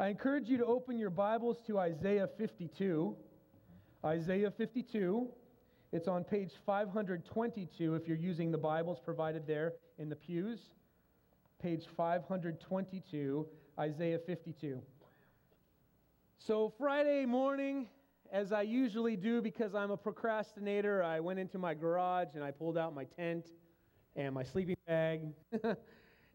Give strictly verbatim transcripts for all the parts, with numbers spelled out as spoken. I encourage you to open your Bibles to Isaiah fifty-two. Isaiah fifty-two. It's on page five hundred twenty-two if you're using the Bibles provided there in the pews. Page five hundred twenty-two, Isaiah fifty-two. So Friday morning, as I usually do because I'm a procrastinator, I went into my garage and I pulled out my tent and my sleeping bag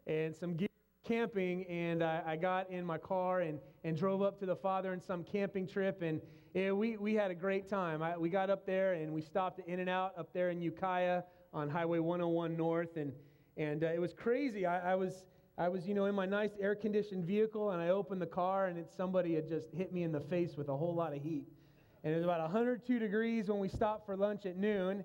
and some gear camping, and I, I got in my car and, and drove up to the Father in some camping trip, and yeah, we, we had a great time. I, we got up there and we stopped at In-N-Out up there in Ukiah on Highway one oh one North, and and uh, it was crazy. I, I was I was you know in my nice air-conditioned vehicle, and I opened the car, and it, somebody had just hit me in the face with a whole lot of heat. And it was about one hundred two degrees when we stopped for lunch at noon,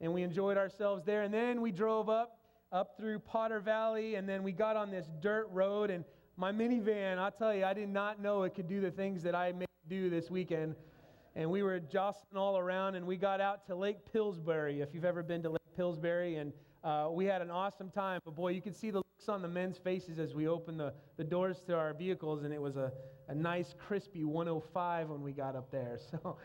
and we enjoyed ourselves there. And then we drove up, up through Potter Valley, and then we got on this dirt road. And my minivan, I'll tell you, I did not know it could do the things that I made it do this weekend. And we were jostling all around, and we got out to Lake Pillsbury, if you've ever been to Lake Pillsbury. And uh, we had an awesome time. But boy, you could see the looks on the men's faces as we opened the, the doors to our vehicles, and it was a a nice crispy one oh five when we got up there. So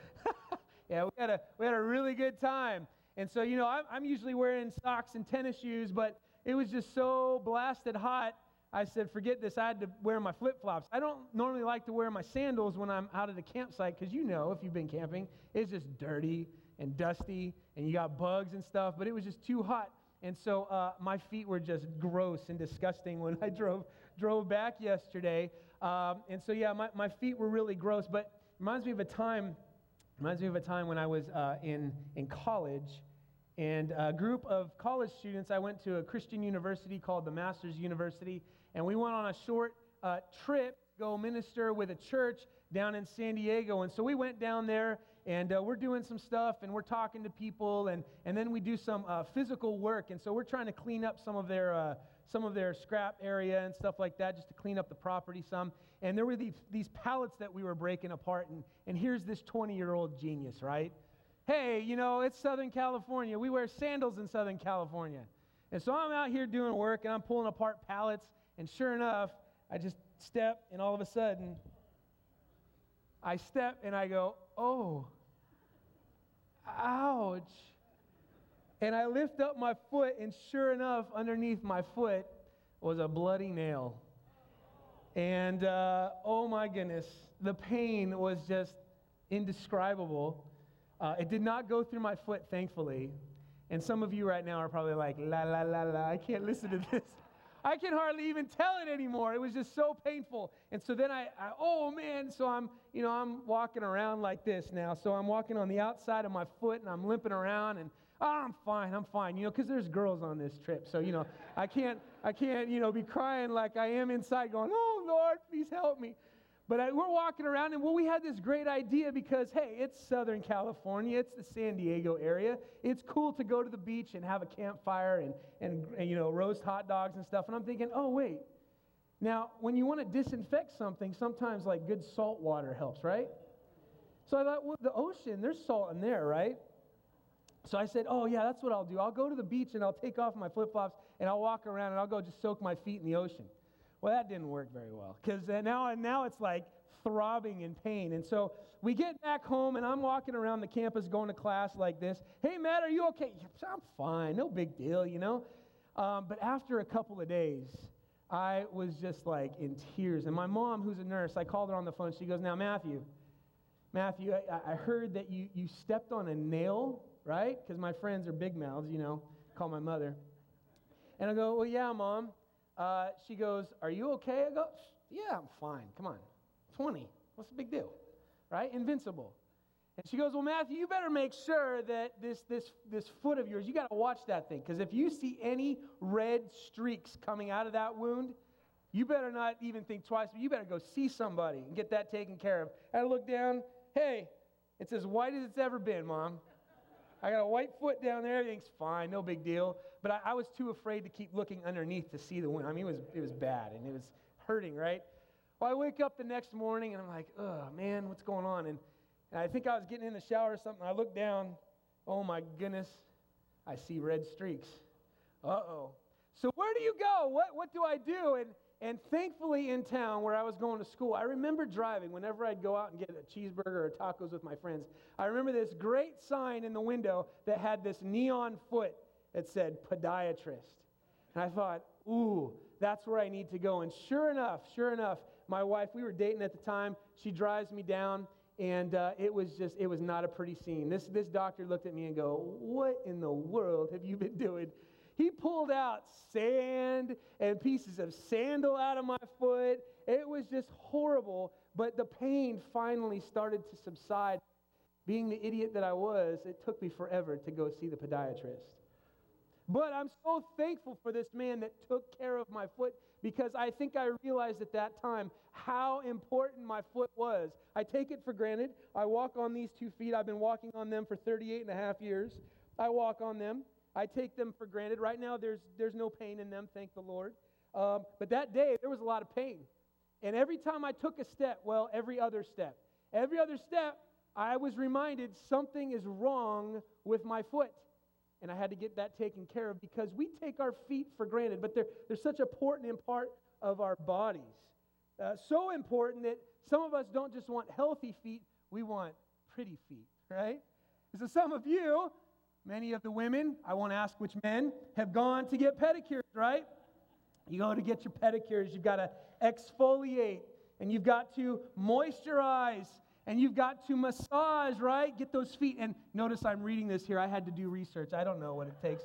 yeah, we had a we had a really good time. And so, you know, I'm, I'm usually wearing socks and tennis shoes, but it was just so blasted hot, I said, forget this, I had to wear my flip-flops. I don't normally like to wear my sandals when I'm out at a campsite, because you know, if you've been camping, it's just dirty and dusty, and you got bugs and stuff, but it was just too hot. And so uh, my feet were just gross and disgusting when I drove drove back yesterday. Um, and so, yeah, my, my feet were really gross, but it reminds me of a time, reminds me of a time when I was uh, in, in college, and a group of college students, I went to a Christian university called the Masters University, and we went on a short uh, trip to go minister with a church down in San Diego. And so we went down there, and uh, we're doing some stuff, and we're talking to people, and, and then we do some uh, physical work, and so we're trying to clean up some of their uh, some of their scrap area and stuff like that, just to clean up the property some. And there were these, these pallets that we were breaking apart, and, and here's this twenty-year-old genius, right? Hey, you know, it's Southern California. We wear sandals in Southern California. And so I'm out here doing work, and I'm pulling apart pallets, and sure enough, I just step, and all of a sudden, I step, and I go, oh, ouch. And I lift up my foot, and sure enough, underneath my foot was a bloody nail. And uh, oh my goodness, the pain was just indescribable. Uh, it did not go through my foot, thankfully. And some of you right now are probably like, la, la, la, la, I can't listen to this. I can hardly even tell it anymore. It was just so painful. And so then I, I, oh man, so I'm, you know, I'm walking around like this now. So I'm walking on the outside of my foot, and I'm limping around, and oh, I'm fine, I'm fine, you know, because there's girls on this trip. So, you know, I can't, I can't, you know, be crying like I am inside going, oh, Lord, please help me. But I, we're walking around, and well, we had this great idea because, hey, it's Southern California. It's the San Diego area. It's cool to go to the beach and have a campfire and, and, and you know, roast hot dogs and stuff. And I'm thinking, oh, wait. Now, when you want to disinfect something, sometimes, like, good salt water helps, right? So I thought, well, the ocean, there's salt in there, right? So I said, oh, yeah, that's what I'll do. I'll go to the beach, and I'll take off my flip-flops, and I'll walk around, and I'll go just soak my feet in the ocean. Well, that didn't work very well, because now, now it's like throbbing in pain. And so we get back home, and I'm walking around the campus going to class like this. Hey, Matt, are you okay? I'm fine. No big deal, you know. Um, but after a couple of days, I was just like in tears. And my mom, who's a nurse, I called her on the phone. She goes, now, Matthew, Matthew, I, I heard that you, you stepped on a nail, right? Because my friends are big mouths, you know, call my mother. And I go, well, yeah, Mom. Uh, she goes, are you okay? I go, yeah, I'm fine. Come on. twenty. What's the big deal? Right? Invincible. And she goes, well, Matthew, you better make sure that this this this foot of yours, you got to watch that thing. Because if you see any red streaks coming out of that wound, you better not even think twice. But you better go see somebody and get that taken care of. I look down. Hey, it's as white as it's ever been, Mom. I got a white foot down there. Everything's fine, no big deal. But I, I was too afraid to keep looking underneath to see the wound. I mean, it was it was bad, and it was hurting, right? Well, I wake up the next morning, and I'm like, oh, man, what's going on? And, and I think I was getting in the shower or something. I look down. Oh, my goodness. I see red streaks. Uh-oh. So where do you go? What what do I do? And And thankfully in town where I was going to school, I remember driving whenever I'd go out and get a cheeseburger or tacos with my friends. I remember this great sign in the window that had this neon foot that said podiatrist. And I thought, ooh, that's where I need to go. And sure enough, sure enough, my wife, we were dating at the time, she drives me down, and uh, it was just, it was not a pretty scene. This, this doctor looked at me and go, what in the world have you been doing? He pulled out sand and pieces of sandal out of my foot. It was just horrible, but the pain finally started to subside. Being the idiot that I was, it took me forever to go see the podiatrist. But I'm so thankful for this man that took care of my foot, because I think I realized at that time how important my foot was. I take it for granted. I walk on these two feet. I've been walking on them for thirty-eight and a half years. I walk on them. I take them for granted. Right now, there's there's no pain in them, thank the Lord. Um, but that day, there was a lot of pain. And every time I took a step, well, every other step, every other step, I was reminded something is wrong with my foot. And I had to get that taken care of, because we take our feet for granted, but they're, they're such an important part of our bodies. Uh, so important that some of us don't just want healthy feet, we want pretty feet, right? So some of you... Many of the women, I won't ask which men, have gone to get pedicures, right? You go to get your pedicures, you've got to exfoliate, and you've got to moisturize, and you've got to massage, right? Get those feet. And notice I'm reading this here. I had to do research. I don't know what it takes.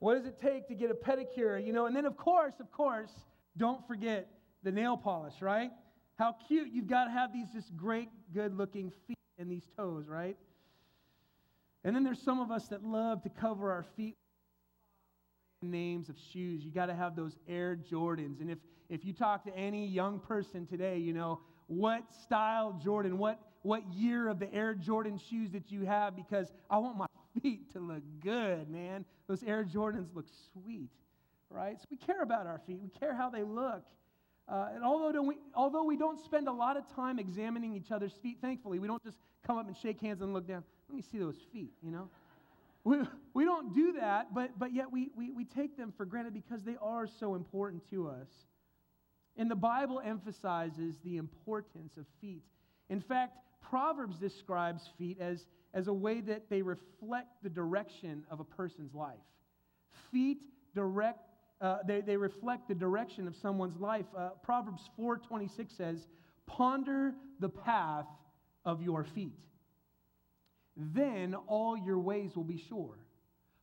What does it take to get a pedicure? You know, and then of course, of course, don't forget the nail polish, right? How cute. You've got to have these just great, good-looking feet and these toes, right? And then there's some of us that love to cover our feet with names of shoes. You got to have those Air Jordans. And if, if you talk to any young person today, you know, what style Jordan, what, what year of the Air Jordan shoes that you have, because I want my feet to look good, man. Those Air Jordans look sweet, right? So we care about our feet. We care how they look. Uh, and although don't we, although we don't spend a lot of time examining each other's feet, thankfully, we don't just come up and shake hands and look down. Let me see those feet, you know. We we don't do that, but but yet we, we we take them for granted because they are so important to us. And the Bible emphasizes the importance of feet. In fact, Proverbs describes feet as, as a way that they reflect the direction of a person's life. Feet direct uh, they, they reflect the direction of someone's life. Uh, Proverbs four twenty-six says, "Ponder the path of your feet. Then all your ways will be sure."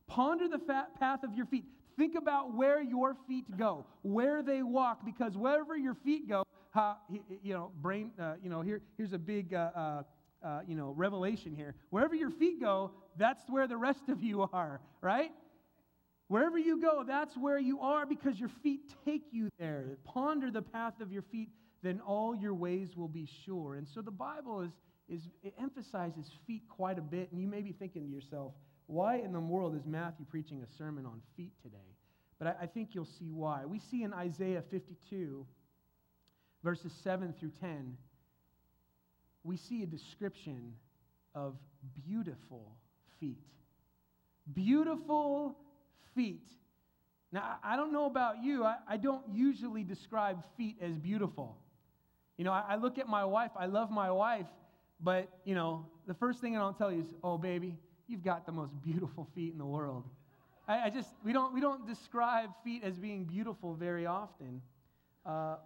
Ponder the fat path of your feet. Think about where your feet go, where they walk, because wherever your feet go, how, you know, brain, uh, you know, here, here's a big, uh, uh, you know, revelation here. Wherever your feet go, that's where the rest of you are, right? Wherever you go, that's where you are, because your feet take you there. Ponder the path of your feet, then all your ways will be sure. And so the Bible is. Is, it emphasizes feet quite a bit, and you may be thinking to yourself, why in the world is Matthew preaching a sermon on feet today? But I, I think you'll see why. We see in Isaiah fifty-two, verses seven through ten, we see a description of beautiful feet. Beautiful feet. Now, I, I don't know about you, I, I don't usually describe feet as beautiful. You know, I, I look at my wife, I love my wife, but, you know, the first thing I don't tell you is, oh, baby, you've got the most beautiful feet in the world. I, I just, we don't we don't describe feet as being beautiful very often, uh,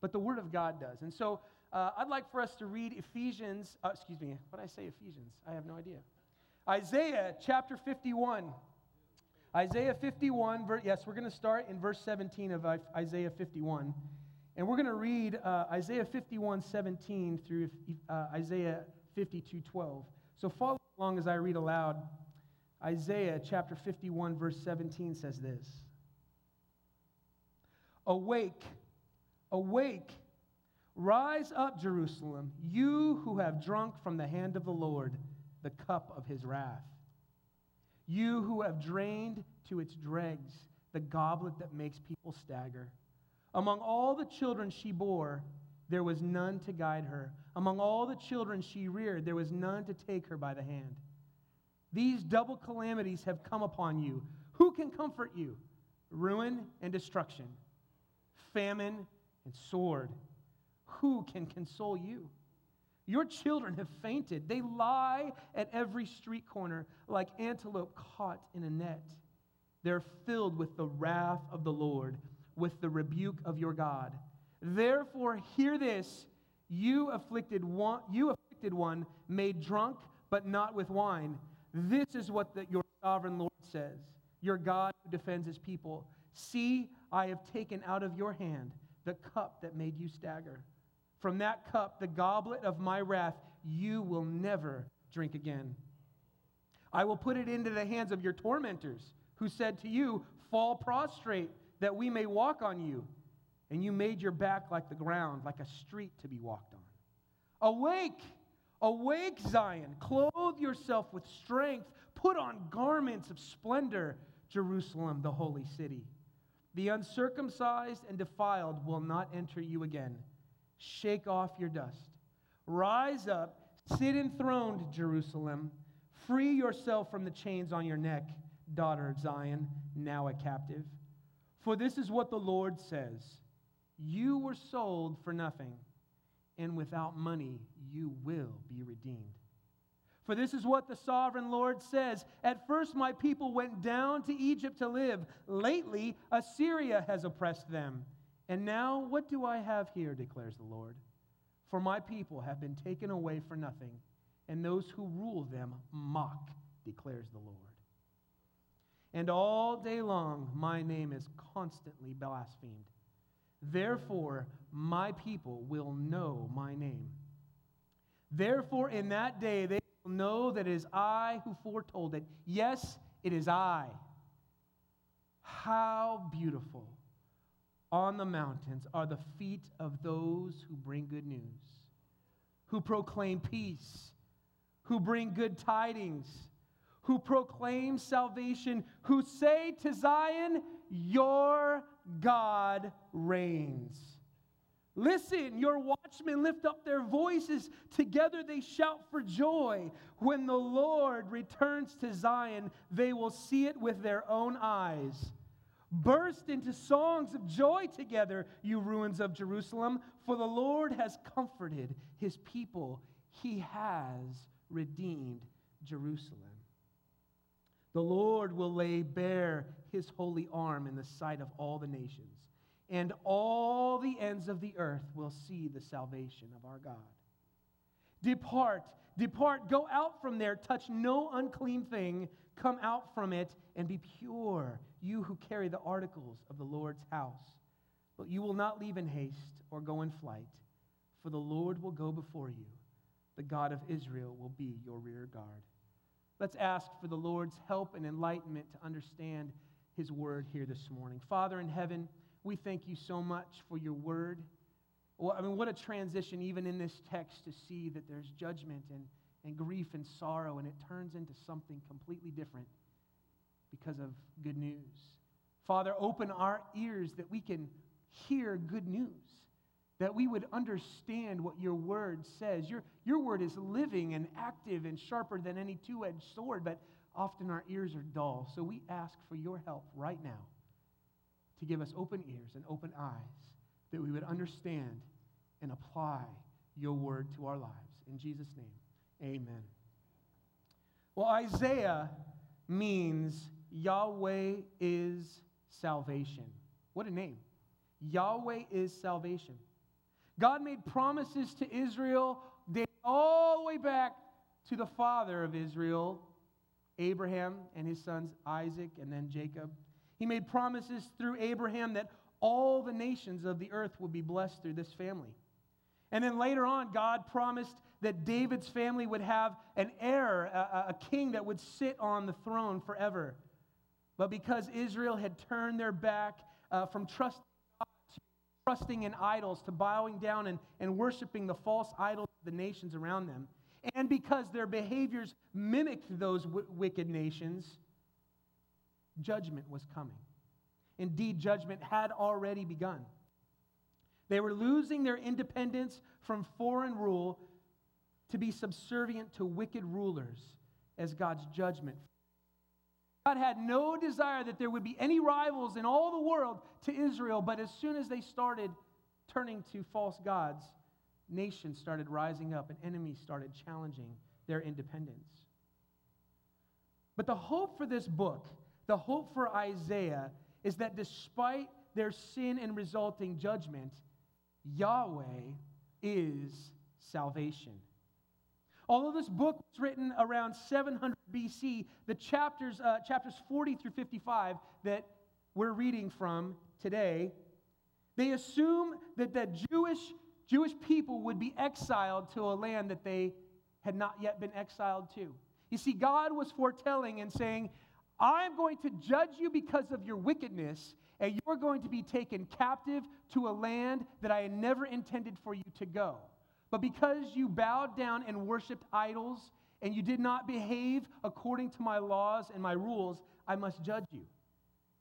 but the Word of God does. And so uh, I'd like for us to read Ephesians, uh, excuse me, what did I say Ephesians? I have no idea. Isaiah chapter fifty-one. Isaiah fifty-one, ver- yes, we're going to start in verse seventeen of Isaiah fifty-one. And we're going to read uh, Isaiah fifty-one seventeen through uh, Isaiah fifty-two twelve. So follow along as I read aloud. Isaiah chapter fifty-one, verse seventeen says this. "Awake, awake, rise up, Jerusalem, you who have drunk from the hand of the Lord the cup of his wrath. You who have drained to its dregs the goblet that makes people stagger. Among all the children she bore, there was none to guide her. Among all the children she reared, there was none to take her by the hand. These double calamities have come upon you. Who can comfort you? Ruin and destruction, famine, and sword. Who can console you? Your children have fainted. They lie at every street corner like antelope caught in a net. They're filled with the wrath of the Lord, with the rebuke of your God. Therefore, hear this, you afflicted one, you afflicted one made drunk, but not with wine. This is what the, your sovereign Lord says, your God who defends his people. See, I have taken out of your hand the cup that made you stagger. From that cup, the goblet of my wrath, you will never drink again. I will put it into the hands of your tormentors, who said to you, fall prostrate, that we may walk on you. And you made your back like the ground, like a street to be walked on. Awake, awake, Zion. Clothe yourself with strength. Put on garments of splendor, Jerusalem, the holy city. The uncircumcised and defiled will not enter you again. Shake off your dust. Rise up, sit enthroned, Jerusalem. Free yourself from the chains on your neck, daughter of Zion, now a captive. For this is what the Lord says. You were sold for nothing, and without money you will be redeemed. For this is what the sovereign Lord says. At first my people went down to Egypt to live. Lately Assyria has oppressed them. And now what do I have here, declares the Lord? For my people have been taken away for nothing, and those who rule them mock, declares the Lord. And all day long my name is constantly blasphemed. Therefore, my people will know my name. Therefore, in that day, they will know that it is I who foretold it. Yes, it is I. How beautiful on the mountains are the feet of those who bring good news, who proclaim peace, who bring good tidings, who proclaim salvation, who say to Zion, your God reigns. Listen, your watchmen lift up their voices. Together they shout for joy. When the Lord returns to Zion, they will see it with their own eyes. Burst into songs of joy together, you ruins of Jerusalem, for the Lord has comforted his people. He has redeemed Jerusalem. The Lord will lay bare his holy arm in the sight of all the nations, and all the ends of the earth will see the salvation of our God. Depart, depart, go out from there, touch no unclean thing, come out from it, and be pure, you who carry the articles of the Lord's house. But you will not leave in haste or go in flight, for the Lord will go before you. The God of Israel will be your rear guard. Let's ask for the Lord's help and enlightenment to understand his word here this morning. Father in heaven, we thank you so much for your word. Well, I mean, what a transition even in this text to see that there's judgment and, and grief and sorrow, and it turns into something completely different because of good news. Father, open our ears that we can hear good news, that we would understand what your word says. Your, your word is living and active and sharper than any two-edged sword, but often our ears are dull. So we ask for your help right now to give us open ears and open eyes that we would understand and apply your word to our lives. In Jesus' name, amen. Well, Isaiah means Yahweh is salvation. What a name. Yahweh is salvation. God made promises to Israel dating all the way back to the father of Israel, Abraham and his sons Isaac and then Jacob. He made promises through Abraham that all the nations of the earth would be blessed through this family. And then later on, God promised that David's family would have an heir, a, a king that would sit on the throne forever. But because Israel had turned their back uh, from trusting trusting in idols, to bowing down and, and worshiping the false idols of the nations around them. And because their behaviors mimicked those w- wicked nations, judgment was coming. Indeed, judgment had already begun. They were losing their independence from foreign rule to be subservient to wicked rulers as God's judgment. God had no desire that there would be any rivals in all the world to Israel, but as soon as they started turning to false gods, nations started rising up and enemies started challenging their independence. But the hope for this book, the hope for Isaiah, is that despite their sin and resulting judgment, Yahweh is salvation. Although this book was written around seven hundred B C, the chapters, uh, chapters forty through fifty-five that we're reading from today, they assume that the Jewish, Jewish people would be exiled to a land that they had not yet been exiled to. You see, God was foretelling and saying, I'm going to judge you because of your wickedness, and you're going to be taken captive to a land that I had never intended for you to go. But because you bowed down and worshiped idols, and you did not behave according to my laws and my rules, I must judge you.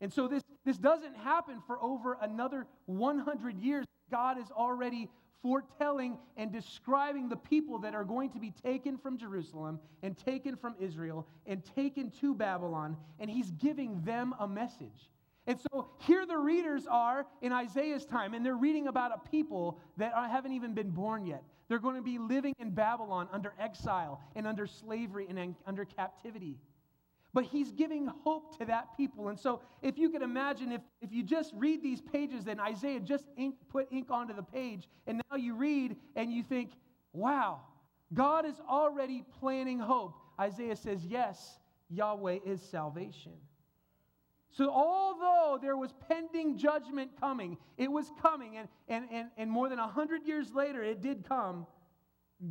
And so this, this doesn't happen for over another one hundred years. God is already foretelling and describing the people that are going to be taken from Jerusalem and taken from Israel and taken to Babylon, and he's giving them a message. And so here the readers are in Isaiah's time, and they're reading about a people that haven't even been born yet. They're going to be living in Babylon under exile and under slavery and under captivity. But he's giving hope to that people. And so if you could imagine, if, if you just read these pages, then Isaiah just ink, put ink onto the page, and now you read and you think, wow, God is already planning hope. Isaiah says, yes, Yahweh is salvation. So although there was pending judgment coming, it was coming, and, and, and, and more than one hundred years later it did come,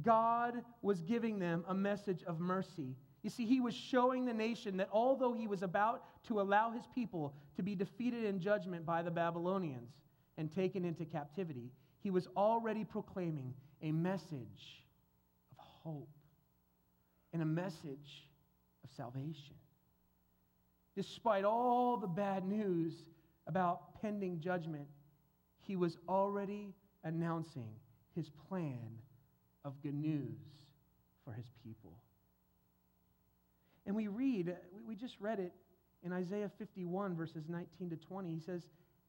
God was giving them a message of mercy. You see, he was showing the nation that although he was about to allow his people to be defeated in judgment by the Babylonians and taken into captivity, he was already proclaiming a message of hope and a message of salvation. Despite all the bad news about pending judgment, he was already announcing his plan of good news for his people. And we read, we just read it in Isaiah fifty-one, verses nineteen to twenty. He says,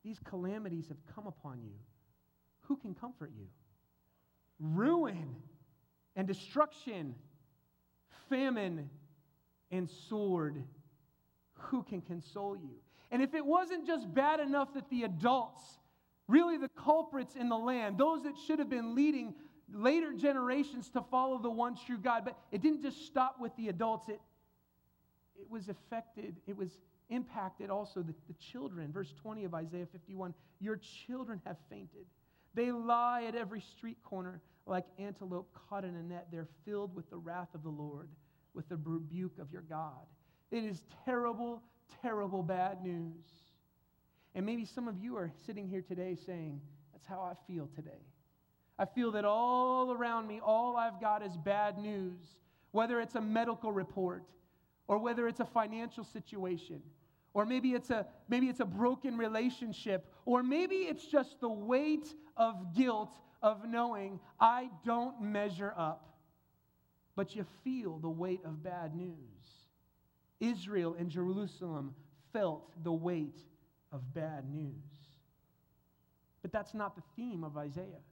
these calamities have come upon you. Who can comfort you? Ruin and destruction, famine and sword. Who can console you? And if it wasn't just bad enough that the adults, really the culprits in the land, those that should have been leading later generations to follow the one true God, but it didn't just stop with the adults, it It was affected, it was impacted also the, the children. Verse twenty of Isaiah fifty-one, your children have fainted. They lie at every street corner like antelope caught in a net. They're filled with the wrath of the Lord, with the rebuke of your God. It is terrible, terrible bad news. And maybe some of you are sitting here today saying, that's how I feel today. I feel that all around me, all I've got is bad news, whether it's a medical report, or whether it's a financial situation, or maybe it's a maybe it's a broken relationship, or maybe it's just the weight of guilt of knowing I don't measure up. But you feel the weight of bad news. Israel and Jerusalem felt the weight of bad news. But that's not the theme of Isaiah.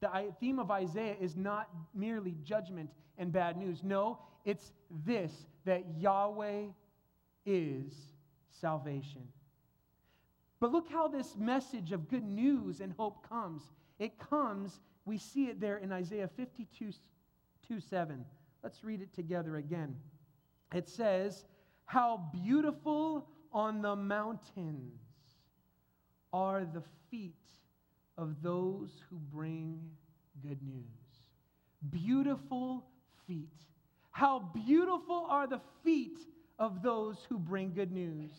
The theme of Isaiah is not merely judgment and bad news. No, it's this, that Yahweh is salvation. But look how this message of good news and hope comes. It comes, we see it there in Isaiah fifty-two, two, seven. Let's read it together again. It says, how beautiful on the mountains are the feet of those who bring good news. Beautiful feet. How beautiful are the feet of those who bring good news.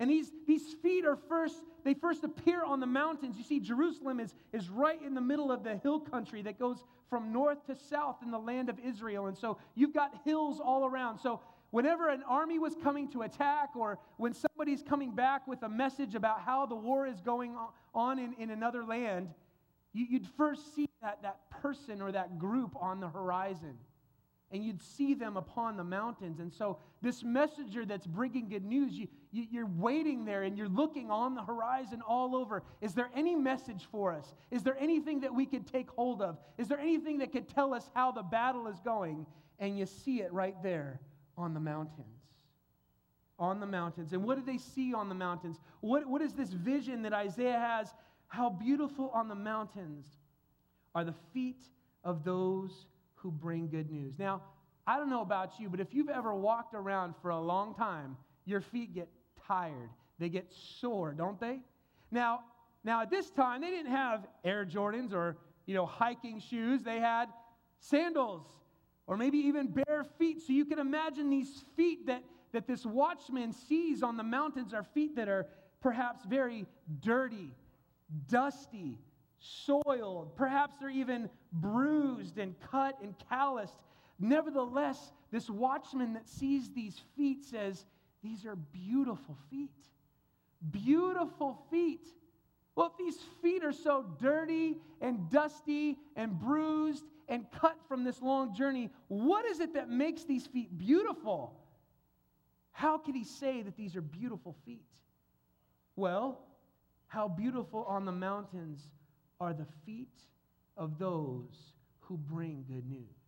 And these, these feet are first, they first appear on the mountains. You see, Jerusalem is, is right in the middle of the hill country that goes from north to south in the land of Israel. And so you've got hills all around. So whenever an army was coming to attack, or when somebody's coming back with a message about how the war is going on in, in another land, you, you'd first see that, that person or that group on the horizon. and you'd see them upon the mountains. And so this messenger that's bringing good news, you, you, you're waiting there and you're looking on the horizon all over. Is there any message for us? Is there anything that we could take hold of? Is there anything that could tell us how the battle is going? And you see it right there on the mountains. On the mountains. And what do they see on the mountains? What, what is this vision that Isaiah has? How beautiful on the mountains are the feet of those who bring good news. Now, I don't know about you, but if you've ever walked around for a long time, your feet get tired. They get sore, don't they? Now, now at this time, they didn't have Air Jordans or, you know, hiking shoes. They had sandals or maybe even bare feet. So you can imagine these feet that, that this watchman sees on the mountains are feet that are perhaps very dirty, dusty, soiled, perhaps they're even bruised and cut and calloused. Nevertheless, this watchman that sees these feet says, these are beautiful feet. Beautiful feet. Well, if these feet are so dirty and dusty and bruised and cut from this long journey, what is it that makes these feet beautiful? How could he say that these are beautiful feet? Well, how beautiful on the mountains are the feet of those who bring good news.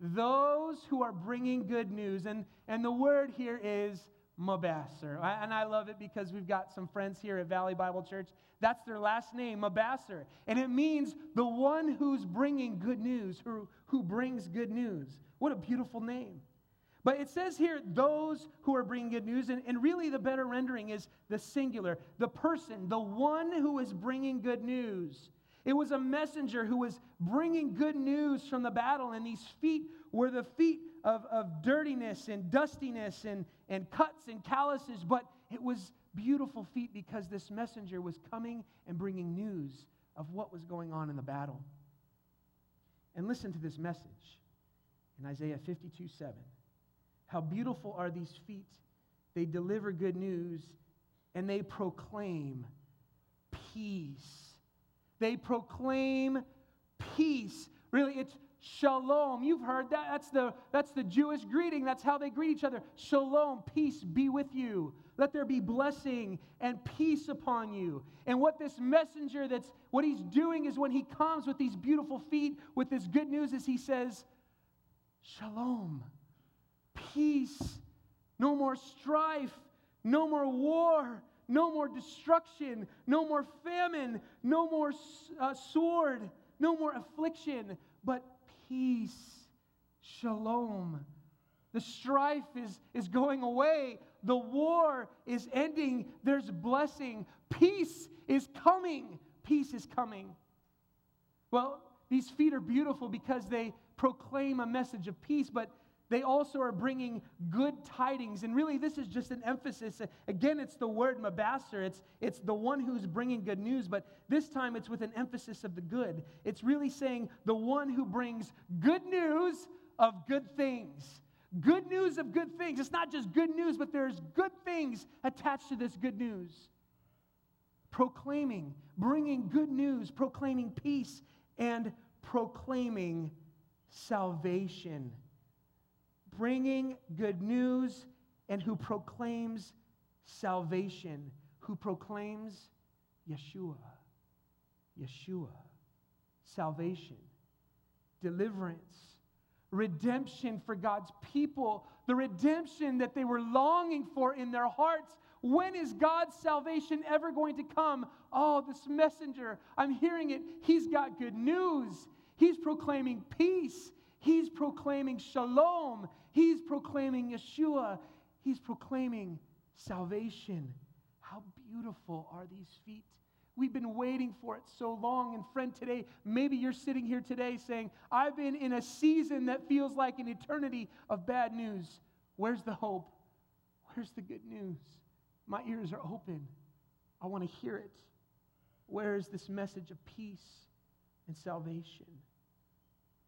Those who are bringing good news. And, and the word here is mabasser. And I love it because we've got some friends here at Valley Bible Church. That's their last name, mabasser. And it means the one who's bringing good news, who, who brings good news. What a beautiful name. But it says here, those who are bringing good news, and, and really the better rendering is the singular, the person, the one who is bringing good news. It was a messenger who was bringing good news from the battle, and these feet were the feet of, of dirtiness and dustiness and, and cuts and calluses, but it was beautiful feet because this messenger was coming and bringing news of what was going on in the battle. And listen to this message in Isaiah fifty-two seven. How beautiful are these feet. They deliver good news, and they proclaim peace. They proclaim peace. Really, it's shalom. You've heard that. That's the, that's the Jewish greeting. That's how they greet each other. Shalom, peace be with you. Let there be blessing and peace upon you. And what this messenger, that's what he's doing is when he comes with these beautiful feet, with this good news, is he says, shalom. Peace, no more strife, no more war, no more destruction, no more famine, no more uh, sword, no more affliction, but peace, shalom. The strife is, is going away. The war is ending. There's blessing. Peace is coming. Peace is coming. Well, these feet are beautiful because they proclaim a message of peace, but they also are bringing good tidings. And really, this is just an emphasis. Again, it's the word mabasser. It's, it's the one who's bringing good news, but this time it's with an emphasis of the good. It's really saying the one who brings good news of good things. Good news of good things. It's not just good news, but there's good things attached to this good news. Proclaiming, bringing good news, proclaiming peace, and proclaiming salvation. Bringing good news, and who proclaims salvation, who proclaims Yeshua, Yeshua, salvation, deliverance, redemption for God's people, the redemption that they were longing for in their hearts. When is God's salvation ever going to come? Oh, this messenger, I'm hearing it. He's got good news. He's proclaiming peace. He's proclaiming shalom. He's proclaiming Yeshua. He's proclaiming salvation. How beautiful are these feet. We've been waiting for it so long. And friend, today, maybe you're sitting here today saying, I've been in a season that feels like an eternity of bad news. Where's the hope? Where's the good news? My ears are open. I want to hear it. Where is this message of peace and salvation?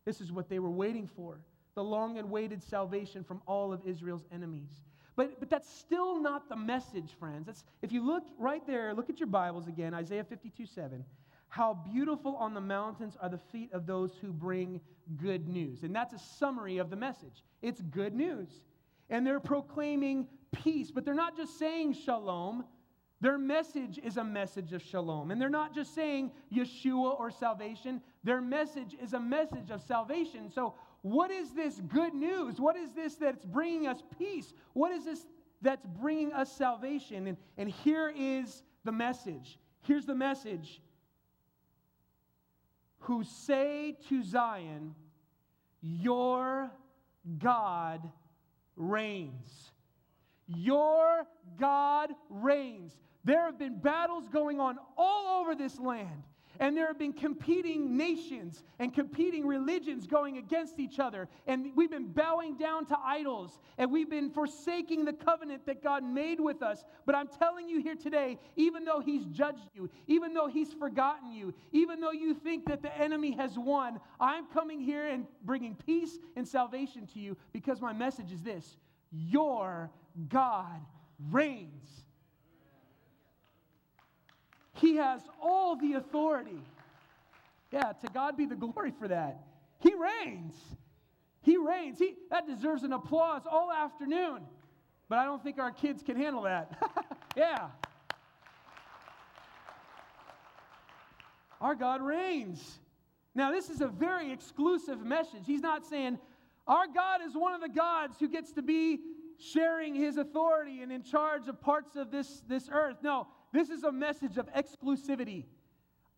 This is what they were waiting for, the long-awaited salvation from all of Israel's enemies. But, but that's still not the message, friends. That's, if you look right there, look at your Bibles again, Isaiah fifty-two seven. How beautiful on the mountains are the feet of those who bring good news. And that's a summary of the message. It's good news. And they're proclaiming peace, but they're not just saying shalom. Their message is a message of shalom. And they're not just saying Yeshua or salvation. Their message is a message of salvation. So what is this good news? What is this that's bringing us peace? What is this that's bringing us salvation? And, and here is the message. Here's the message. Who say to Zion, your God reigns. Your God reigns. There have been battles going on all over this land, and there have been competing nations and competing religions going against each other, and we've been bowing down to idols, and we've been forsaking the covenant that God made with us. But I'm telling you here today, even though he's judged you, even though he's forgotten you, even though you think that the enemy has won, I'm coming here and bringing peace and salvation to you, because my message is this: your God reigns. He has all the authority. Yeah, to God be the glory for that. He reigns. He reigns. He, that deserves an applause all afternoon. But I don't think our kids can handle that. Yeah. Our God reigns. Now, this is a very exclusive message. He's not saying, our God is one of the gods who gets to be sharing his authority and in charge of parts of this, this earth. No, this is a message of exclusivity.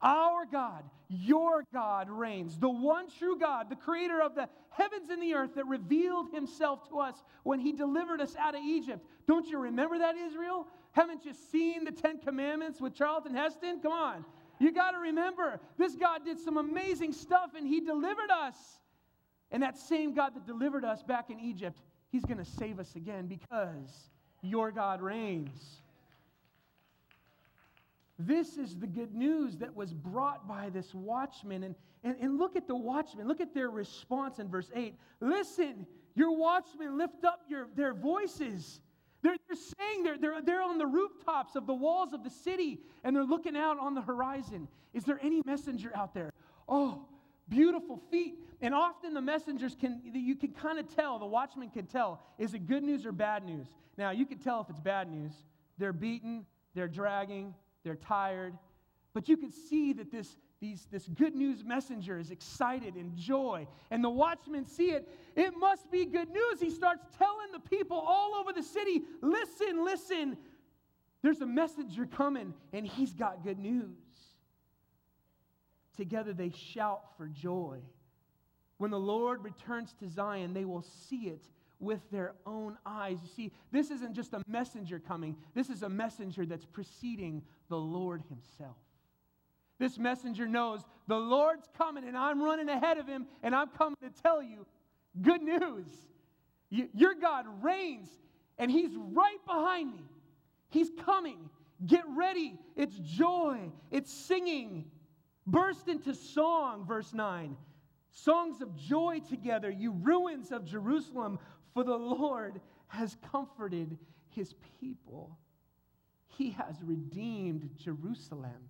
Our God, your God reigns. The one true God, the creator of the heavens and the earth, that revealed himself to us when he delivered us out of Egypt. Don't you remember that, Israel? Haven't you seen the Ten Commandments with Charlton Heston? Come on. You got to remember, this God did some amazing stuff, and he delivered us. And that same God that delivered us back in Egypt, he's going to save us again, because your God reigns. This is the good news that was brought by this watchman. And, and, and look at the watchman. Look at their response in verse eight. Listen, your watchmen lift up your, their voices. They're, they're saying they're, they're, they're on the rooftops of the walls of the city, and they're looking out on the horizon. Is there any messenger out there? Oh, beautiful feet. And often the messengers can, you can kind of tell, the watchman can tell, is it good news or bad news? Now, you can tell if it's bad news. They're beaten, they're dragging, they're tired. But you can see that this, these, this good news messenger is excited in joy. And the watchmen see it. It must be good news. He starts telling the people all over the city, listen, listen. There's a messenger coming, and he's got good news. Together they shout for joy. When the Lord returns to Zion, they will see it with their own eyes. You see, this isn't just a messenger coming. This is a messenger that's preceding the Lord himself. This messenger knows the Lord's coming, and I'm running ahead of him, and I'm coming to tell you good news. You, your God reigns, and he's right behind me. He's coming. Get ready. It's joy. It's singing. Burst into song, verse nine. Songs of joy together, you ruins of Jerusalem, for the Lord has comforted his people. He has redeemed Jerusalem.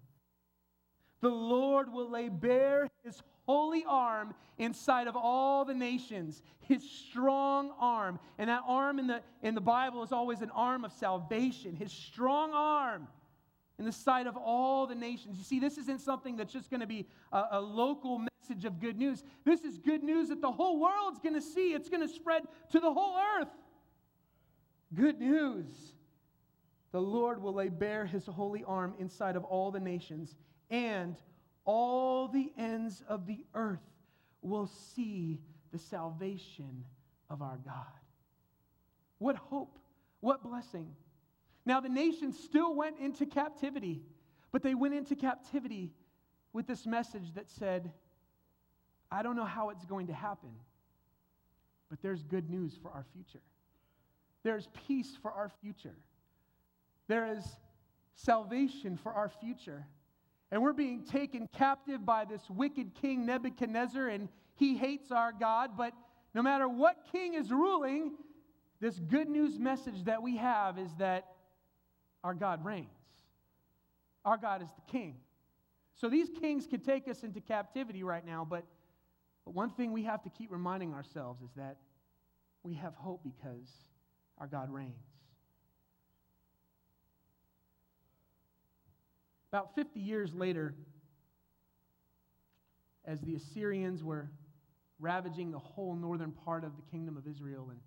The Lord will lay bare his holy arm in sight of all the nations, his strong arm. And that arm in the, in the Bible is always an arm of salvation, his strong arm. In the sight of all the nations. You see, this isn't something that's just going to be a, a local message of good news. This is good news that the whole world's going to see. It's going to spread to the whole earth. Good news. The Lord will lay bare his holy arm in sight of all the nations, and all the ends of the earth will see the salvation of our God. What hope! What blessing! Now, the nations still went into captivity, but they went into captivity with this message that said, I don't know how it's going to happen, but there's good news for our future. There's peace for our future. There is salvation for our future. And we're being taken captive by this wicked king Nebuchadnezzar, and he hates our God, but no matter what king is ruling, this good news message that we have is that our God reigns. Our God is the king. So these kings could take us into captivity right now, but, but one thing we have to keep reminding ourselves is that we have hope because our God reigns. About fifty years later, as the Assyrians were ravaging the whole northern part of the kingdom of Israel and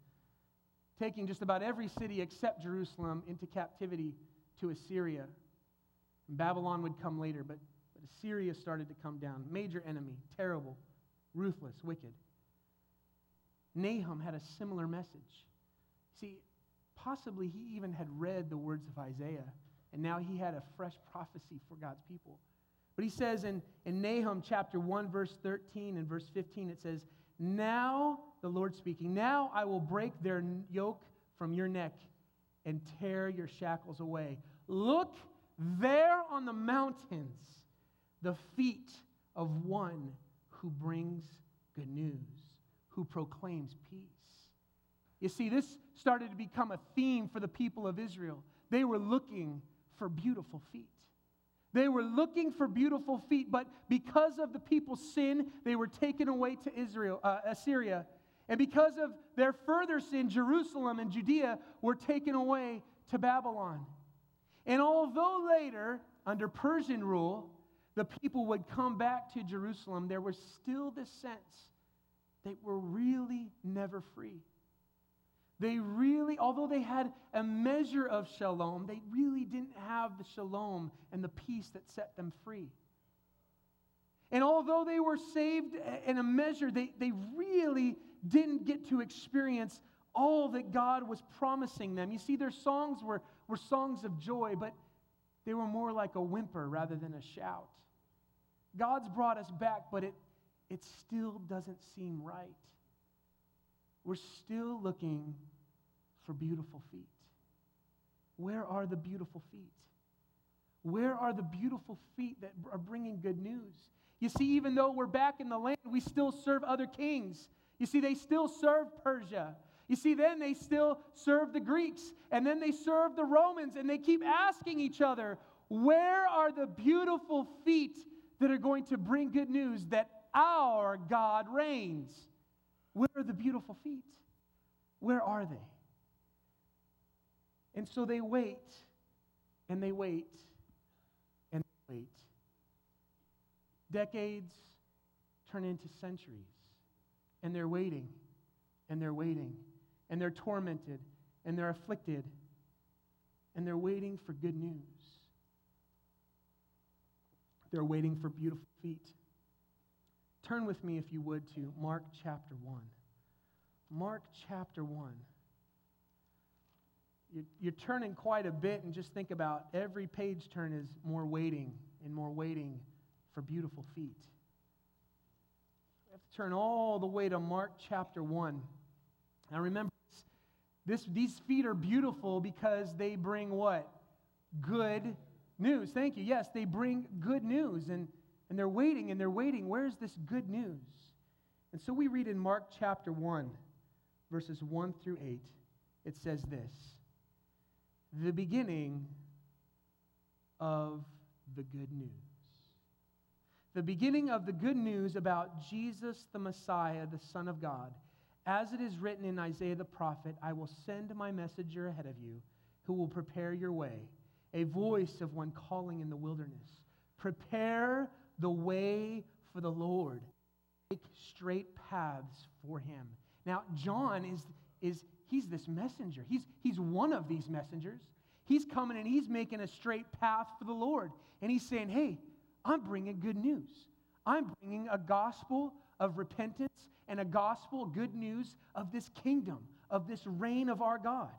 taking just about every city except Jerusalem into captivity to Assyria, and Babylon would come later, but Assyria started to come down. Major enemy, terrible, ruthless, wicked. Nahum had a similar message. See, possibly he even had read the words of Isaiah, and now he had a fresh prophecy for God's people. But he says in, in Nahum chapter one, verse thirteen and verse fifteen, it says, "Now," the Lord speaking, "now I will break their yoke from your neck and tear your shackles away. Look there on the mountains, the feet of one who brings good news, who proclaims peace." You see, this started to become a theme for the people of Israel. They were looking for beautiful feet. They were looking for beautiful feet, but because of the people's sin, they were taken away to Israel, uh, Assyria. And because of their further sin, Jerusalem and Judea were taken away to Babylon. And although later, under Persian rule, the people would come back to Jerusalem, there was still this sense they were really never free. They really, although they had a measure of shalom, they really didn't have the shalom and the peace that set them free. And although they were saved in a measure, they, they really didn't get to experience all that God was promising them. You see, their songs were, were songs of joy, but they were more like a whimper rather than a shout. God's brought us back, but it, it still doesn't seem right. We're still looking for beautiful feet. Where are the beautiful feet? Where are the beautiful feet that are bringing good news? You see, even though we're back in the land, we still serve other kings. You see, they still serve Persia. You see, then they still serve the Greeks, and then they serve the Romans, and they keep asking each other, where are the beautiful feet that are going to bring good news that our God reigns? Where are the beautiful feet? Where are they? And so they wait, and they wait, and they wait. Decades turn into centuries, and they're waiting, and they're waiting. And they're tormented, and they're afflicted, and they're waiting for good news. They're waiting for beautiful feet. Turn with me, if you would, to Mark chapter one. Mark chapter one. You're, you're turning quite a bit, and just think about every page turn is more waiting and more waiting for beautiful feet. We have to turn all the way to Mark chapter one. Now remember, this, these feet are beautiful because they bring what? Good news. Thank you. Yes, they bring good news. And, and they're waiting, and they're waiting. Where is this good news? And so we read in Mark chapter one, verses one through eight, it says this, "The beginning of the good news." The beginning of the good news about Jesus the Messiah, the Son of God. As it is written in Isaiah the prophet, "I will send my messenger ahead of you, who will prepare your way, a voice of one calling in the wilderness, prepare the way for the Lord, make straight paths for him." Now, John is, is he's this messenger. He's, he's one of these messengers. He's coming and he's making a straight path for the Lord. And he's saying, hey, I'm bringing good news. I'm bringing a gospel of repentance and a gospel, good news of this kingdom, of this reign of our God.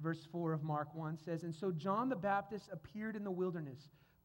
Verse four of Mark one says, "And so John the Baptist appeared in the wilderness,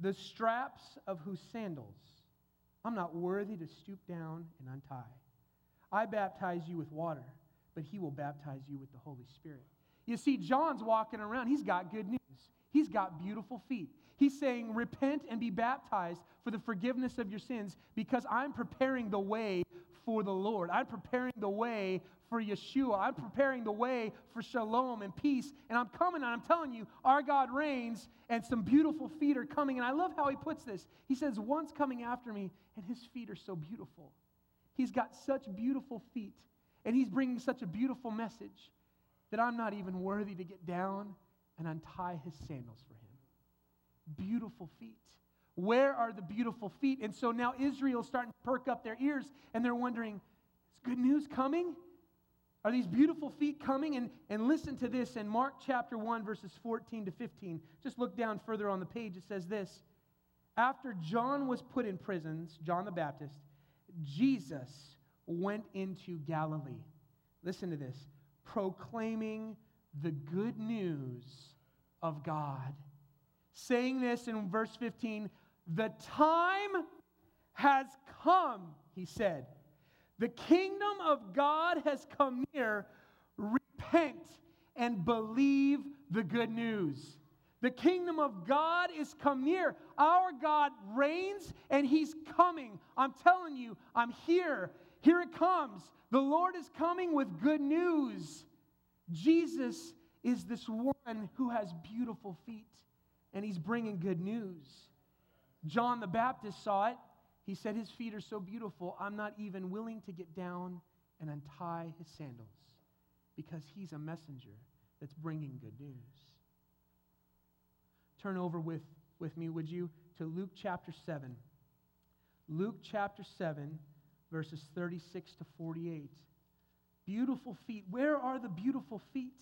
the straps of whose sandals I'm not worthy to stoop down and untie. I baptize you with water, but he will baptize you with the Holy Spirit. You see, John's walking around. He's got good news. He's got beautiful feet. He's saying, repent and be baptized for the forgiveness of your sins, because I'm preparing the way for the Lord. I'm preparing the way for Yeshua. I'm preparing the way for shalom and peace. And I'm coming, and I'm telling you, our God reigns, and some beautiful feet are coming. And I love how he puts this. He says, one's coming after me, and his feet are so beautiful. He's got such beautiful feet, and he's bringing such a beautiful message that I'm not even worthy to get down and untie his sandals for him. Beautiful feet. Where are the beautiful feet? And so now Israel's starting to perk up their ears, and they're wondering, is good news coming? Are these beautiful feet coming? And, and listen to this in Mark chapter one, verses fourteen to fifteen. Just look down further on the page. It says this: after John was put in prison, John the Baptist, Jesus went into Galilee. Listen to this. Proclaiming the good news of God. Saying this in verse fifteen, the time has come, he said. The kingdom of God has come near. Repent and believe the good news. The kingdom of God is come near. Our God reigns, and he's coming. I'm telling you, I'm here. Here it comes. The Lord is coming with good news. Jesus is this one who has beautiful feet, and he's bringing good news. John the Baptist saw it. He said, his feet are so beautiful, I'm not even willing to get down and untie his sandals, because he's a messenger that's bringing good news. Turn over with, with me, would you, to Luke chapter seven. Luke chapter seven, verses thirty-six to forty-eight. Beautiful feet. Where are the beautiful feet?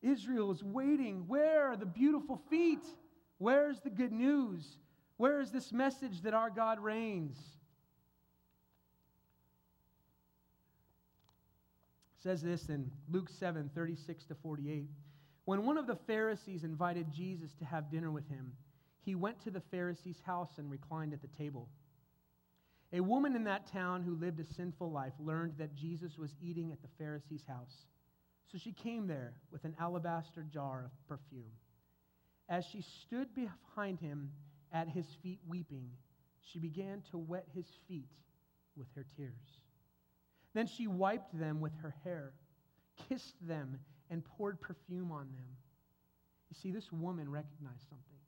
Israel is waiting. Where are the beautiful feet? Where's the good news? Where is this message that our God reigns? It says this in Luke seven, thirty-six to forty-eight. When one of the Pharisees invited Jesus to have dinner with him, he went to the Pharisee's house and reclined at the table. A woman in that town who lived a sinful life learned that Jesus was eating at the Pharisee's house. So she came there with an alabaster jar of perfume. As she stood behind him, at his feet weeping, she began to wet his feet with her tears. Then she wiped them with her hair, kissed them, and poured perfume on them. You see, this woman recognized something.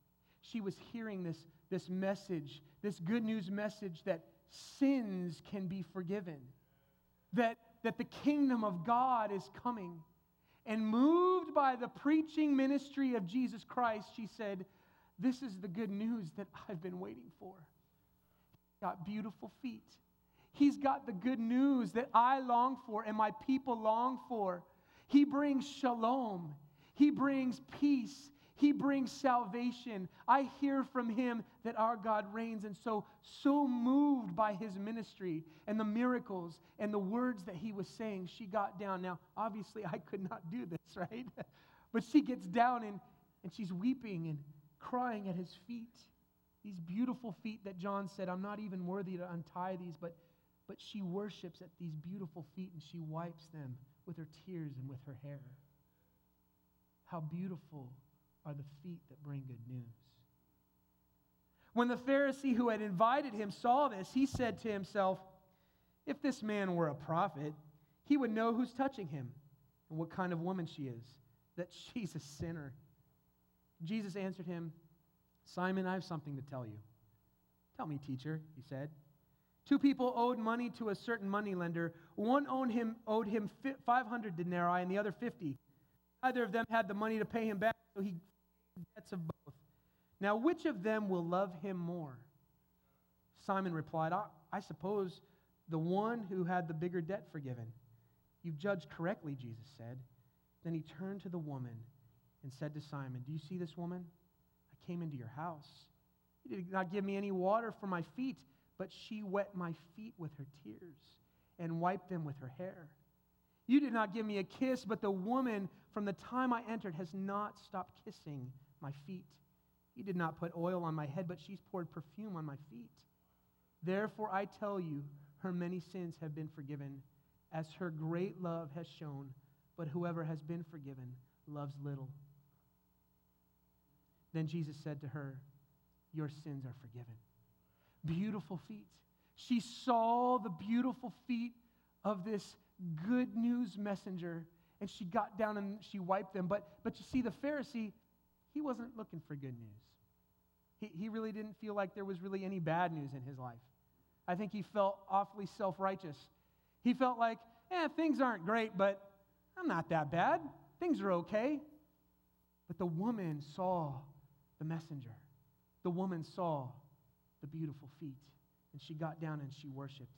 She was hearing this, this message, this good news message that sins can be forgiven, that, that the kingdom of God is coming. And moved by the preaching ministry of Jesus Christ, she said, this is the good news that I've been waiting for. He's got beautiful feet. He's got the good news that I long for and my people long for. He brings shalom. He brings peace. He brings salvation. I hear from him that our God reigns. And so, so moved by his ministry and the miracles and the words that he was saying, she got down. Now, obviously, I could not do this, right? But she gets down and, and she's weeping and crying at his feet, these beautiful feet that John said, I'm not even worthy to untie these, but, but she worships at these beautiful feet, and she wipes them with her tears and with her hair. How beautiful are the feet that bring good news. When the Pharisee who had invited him saw this, he said to himself, if this man were a prophet, he would know who's touching him and what kind of woman she is, that she's a sinner. Jesus answered him, Simon, I have something to tell you. Tell me, teacher, he said. Two people owed money to a certain moneylender. One owed him, owed him five hundred denarii and the other fifty. Neither of them had the money to pay him back, so he paid debts of both. Now, which of them will love him more? Simon replied, I, I suppose the one who had the bigger debt forgiven. You've judged correctly, Jesus said. Then he turned to the woman and said to Simon, do you see this woman? I came into your house. You did not give me any water for my feet, but she wet my feet with her tears and wiped them with her hair. You did not give me a kiss, but the woman from the time I entered has not stopped kissing my feet. You did not put oil on my head, but she's poured perfume on my feet. Therefore, I tell you, her many sins have been forgiven, as her great love has shown. But whoever has been forgiven loves little. Then Jesus said to her, your sins are forgiven. Beautiful feet. She saw the beautiful feet of this good news messenger, and she got down and she wiped them. But, but you see, the Pharisee, he wasn't looking for good news. He, he really didn't feel like there was really any bad news in his life. I think he felt awfully self-righteous. He felt like, eh, things aren't great, but I'm not that bad. Things are okay. But the woman saw the messenger. The woman saw the beautiful feet, and she got down and she worshiped.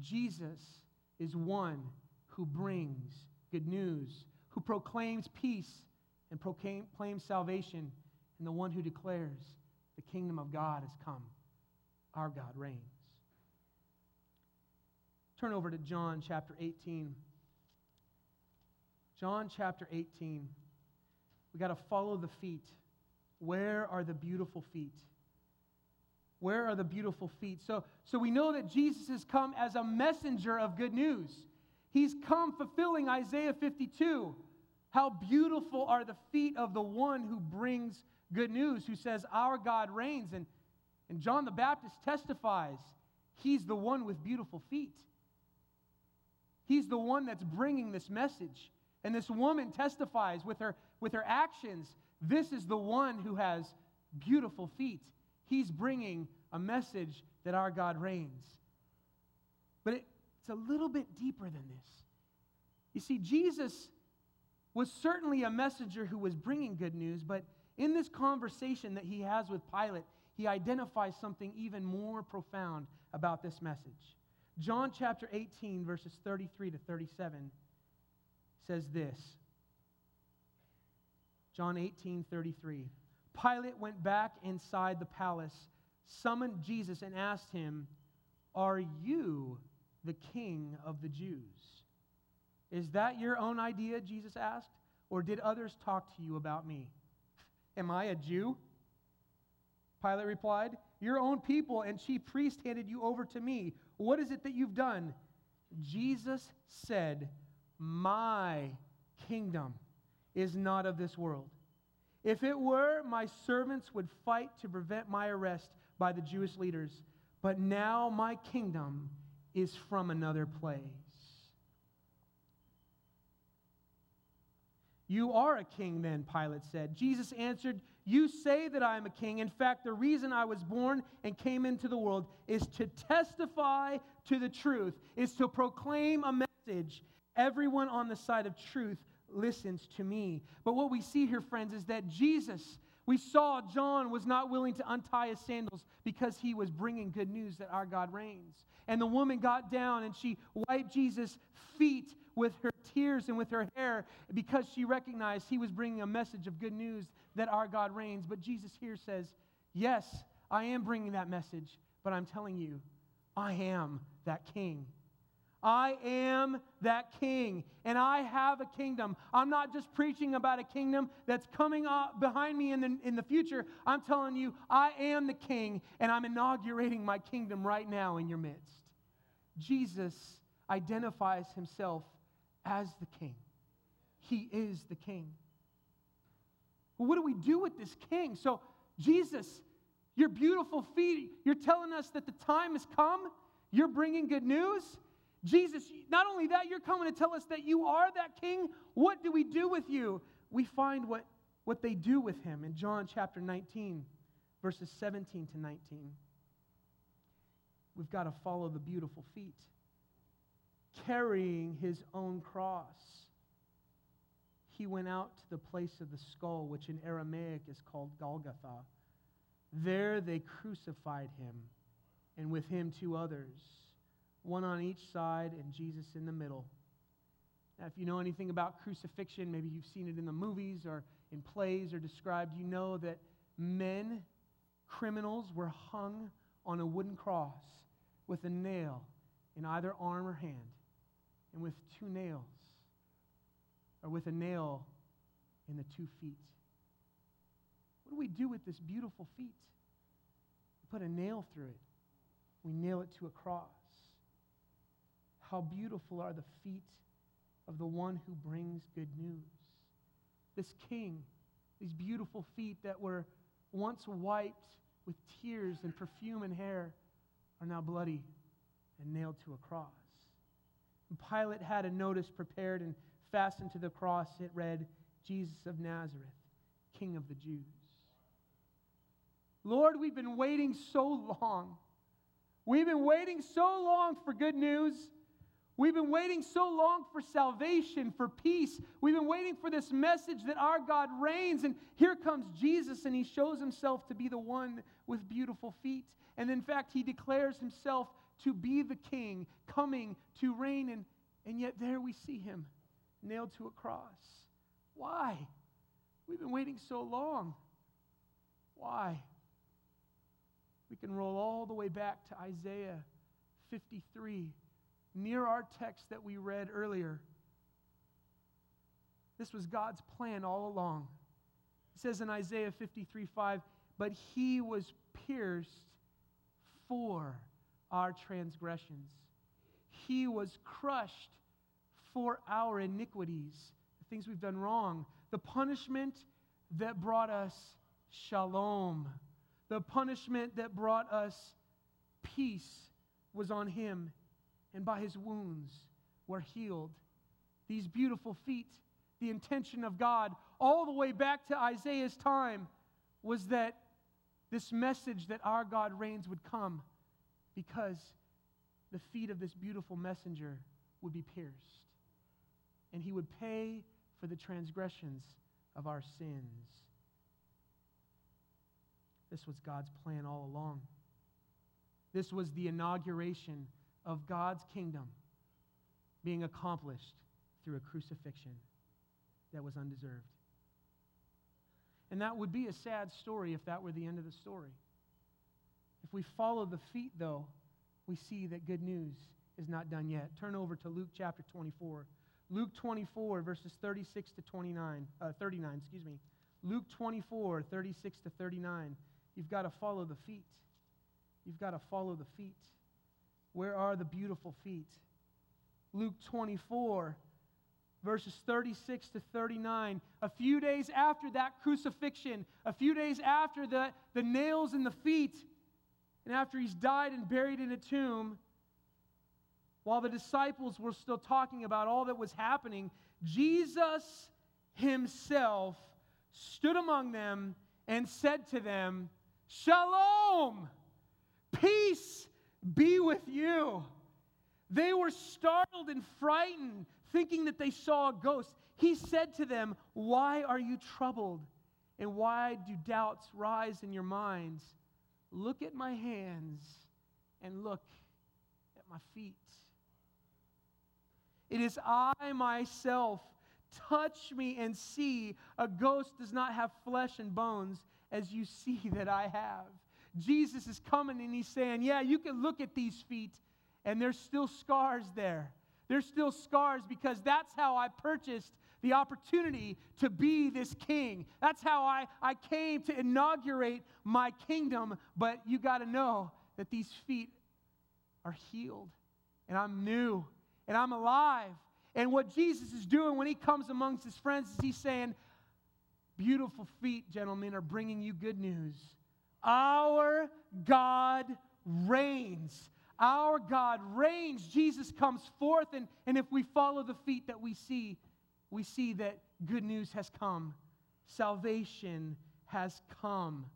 Jesus is one who brings good news, who proclaims peace and proclaims salvation, and the one who declares the kingdom of God has come. Our God reigns. Turn over to John chapter eighteen. John chapter eighteen. We got to follow the feet. Where are the beautiful feet? Where are the beautiful feet? So, so we know that Jesus has come as a messenger of good news. He's come fulfilling Isaiah fifty-two. How beautiful are the feet of the one who brings good news, who says, our God reigns. And, and John the Baptist testifies, he's the one with beautiful feet. He's the one that's bringing this message. And this woman testifies with her, with her actions, this is the one who has beautiful feet. He's bringing a message that our God reigns. But it, it's a little bit deeper than this. You see, Jesus was certainly a messenger who was bringing good news, but in this conversation that he has with Pilate, he identifies something even more profound about this message. John chapter eighteen, verses thirty-three to thirty-seven says this. John eighteen thirty-three. Pilate went back inside the palace, summoned Jesus, and asked him, are you the king of the Jews? Is that your own idea, Jesus asked, or did others talk to you about me? Am I a Jew? Pilate replied, your own people and chief priests handed you over to me. What is it that you've done? Jesus said, my kingdom is not of this world. If it were, my servants would fight to prevent my arrest by the Jewish leaders. But now my kingdom is from another place. You are a king then, Pilate said. Jesus answered, you say that I am a king. In fact, the reason I was born and came into the world is to testify to the truth, is to proclaim a message. Everyone on the side of truth listens to me. But what we see here, friends, is that Jesus, we saw John was not willing to untie his sandals because he was bringing good news that our God reigns. And the woman got down and she wiped Jesus' feet with her tears and with her hair because she recognized he was bringing a message of good news that our God reigns. But Jesus here says, yes, I am bringing that message, but I'm telling you, I am that king. I am that king, and I have a kingdom. I'm not just preaching about a kingdom that's coming up behind me in the, in the future. I'm telling you, I am the king, and I'm inaugurating my kingdom right now in your midst. Jesus identifies himself as the king. He is the king. Well, what do we do with this king? So, Jesus, your beautiful feet, you're telling us that the time has come. You're bringing good news. Jesus, not only that, you're coming to tell us that you are that king. What do we do with you? We find what, what they do with him in John chapter nineteen, verses seventeen to nineteen. We've got to follow the beautiful feet, carrying his own cross. He went out to the place of the skull, which in Aramaic is called Golgotha. There they crucified him, and with him two others, one on each side and Jesus in the middle. Now, if you know anything about crucifixion, maybe you've seen it in the movies or in plays or described, you know that men, criminals, were hung on a wooden cross with a nail in either arm or hand, and with two nails, or with a nail in the two feet. What do we do with this beautiful feet? We put a nail through it. We nail it to a cross. How beautiful are the feet of the one who brings good news. This king, these beautiful feet that were once wiped with tears and perfume and hair, are now bloody and nailed to a cross. And Pilate had a notice prepared and fastened to the cross. It read, Jesus of Nazareth, King of the Jews. Lord, we've been waiting so long. We've been waiting so long for good news. We've been waiting so long for salvation, for peace. We've been waiting for this message that our God reigns. And here comes Jesus, and he shows himself to be the one with beautiful feet. And in fact, he declares himself to be the king, coming to reign. And, and yet there we see him, nailed to a cross. Why? We've been waiting so long. Why? We can roll all the way back to Isaiah fifty-three. Near our text that we read earlier. This was God's plan all along. It says in Isaiah fifty-three five, but he was pierced for our transgressions. He was crushed for our iniquities, the things we've done wrong. The punishment that brought us shalom, the punishment that brought us peace was on him. And by his wounds were healed. These beautiful feet, the intention of God, all the way back to Isaiah's time, was that this message that our God reigns would come because the feet of this beautiful messenger would be pierced. And he would pay for the transgressions of our sins. This was God's plan all along. This was the inauguration of God's kingdom being accomplished through a crucifixion that was undeserved. And that would be a sad story if that were the end of the story. If we follow the feet, though, we see that good news is not done yet. Turn over to Luke chapter twenty-four. Luke twenty-four, verses thirty-six to twenty-nine, uh, thirty-nine, excuse me. Luke twenty-four, thirty-six to thirty-nine. You've got to follow the feet. You've got to follow the feet. Where are the beautiful feet? Luke twenty-four, verses thirty-six to thirty-nine. A few days after that crucifixion, a few days after the, the nails in the feet, and after he's died and buried in a tomb, while the disciples were still talking about all that was happening, Jesus himself stood among them and said to them, shalom, peace be with you. They were startled and frightened, thinking that they saw a ghost. He said to them, why are you troubled? And why do doubts rise in your minds? Look at my hands and look at my feet. It is I myself. Touch me and see. A ghost does not have flesh and bones as you see that I have. Jesus is coming and he's saying, yeah, you can look at these feet and there's still scars there. There's still scars because that's how I purchased the opportunity to be this king. That's how I, I came to inaugurate my kingdom. But you got to know that these feet are healed and I'm new and I'm alive. And what Jesus is doing when he comes amongst his friends is he's saying, beautiful feet, gentlemen, are bringing you good news. Our God reigns. Our God reigns. Jesus comes forth, and, and if we follow the feet that we see, we see that good news has come. Salvation has come.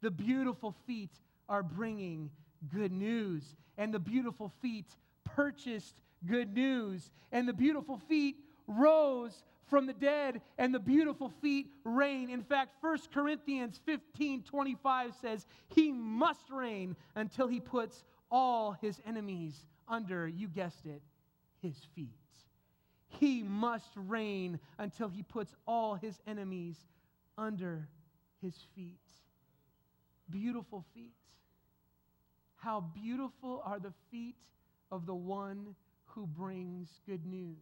The beautiful feet are bringing good news, and the beautiful feet purchased good news, and the beautiful feet rose from the dead, and the beautiful feet reign. In fact, First Corinthians fifteen twenty-five says, he must reign until he puts all his enemies under, you guessed it, his feet. He must reign until he puts all his enemies under his feet. Beautiful feet. How beautiful are the feet of the one who brings good news.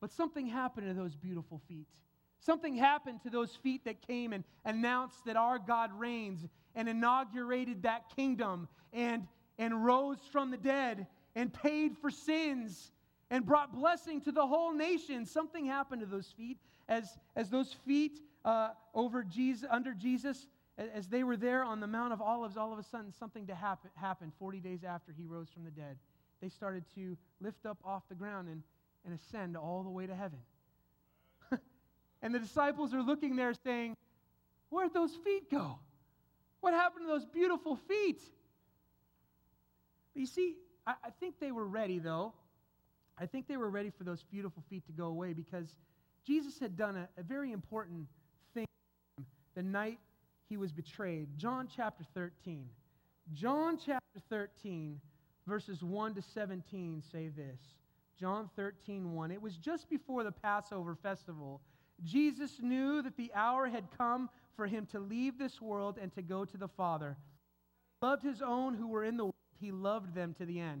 But something happened to those beautiful feet. Something happened to those feet that came and announced that our God reigns and inaugurated that kingdom and, and rose from the dead and paid for sins and brought blessing to the whole nation. Something happened to those feet as, as those feet uh, over Jesus, under Jesus, as they were there on the Mount of Olives, all of a sudden something to happen, happened forty days after he rose from the dead. They started to lift up off the ground and, and ascend all the way to heaven. And the disciples are looking there saying, where'd those feet go? What happened to those beautiful feet? But you see, I, I think they were ready, though. I think they were ready for those beautiful feet to go away because Jesus had done a, a very important thing the night he was betrayed. John chapter thirteen. John chapter thirteen, verses one to seventeen say this. John thirteen, one. It was just before the Passover festival. Jesus knew that the hour had come for him to leave this world and to go to the Father. He loved his own who were in the world. He loved them to the end.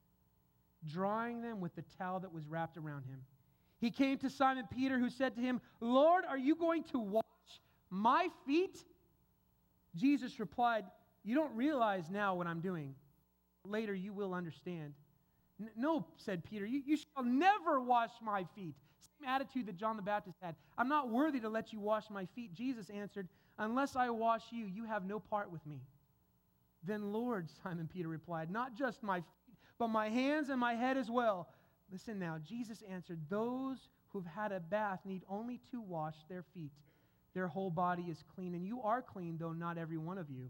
drying them with the towel that was wrapped around him. He came to Simon Peter, who said to him, "Lord, are you going to wash my feet?" Jesus replied, "You don't realize now what I'm doing. Later you will understand." "No," said Peter, you, you shall never wash my feet." Same attitude that John the Baptist had. "I'm not worthy to let you wash my feet." Jesus answered, "Unless I wash you, you have no part with me." "Then, Lord," Simon Peter replied, "not just my feet, but my hands and my head as well." Listen now, Jesus answered, "Those who've had a bath need only to wash their feet. Their whole body is clean, and you are clean, though not every one of you."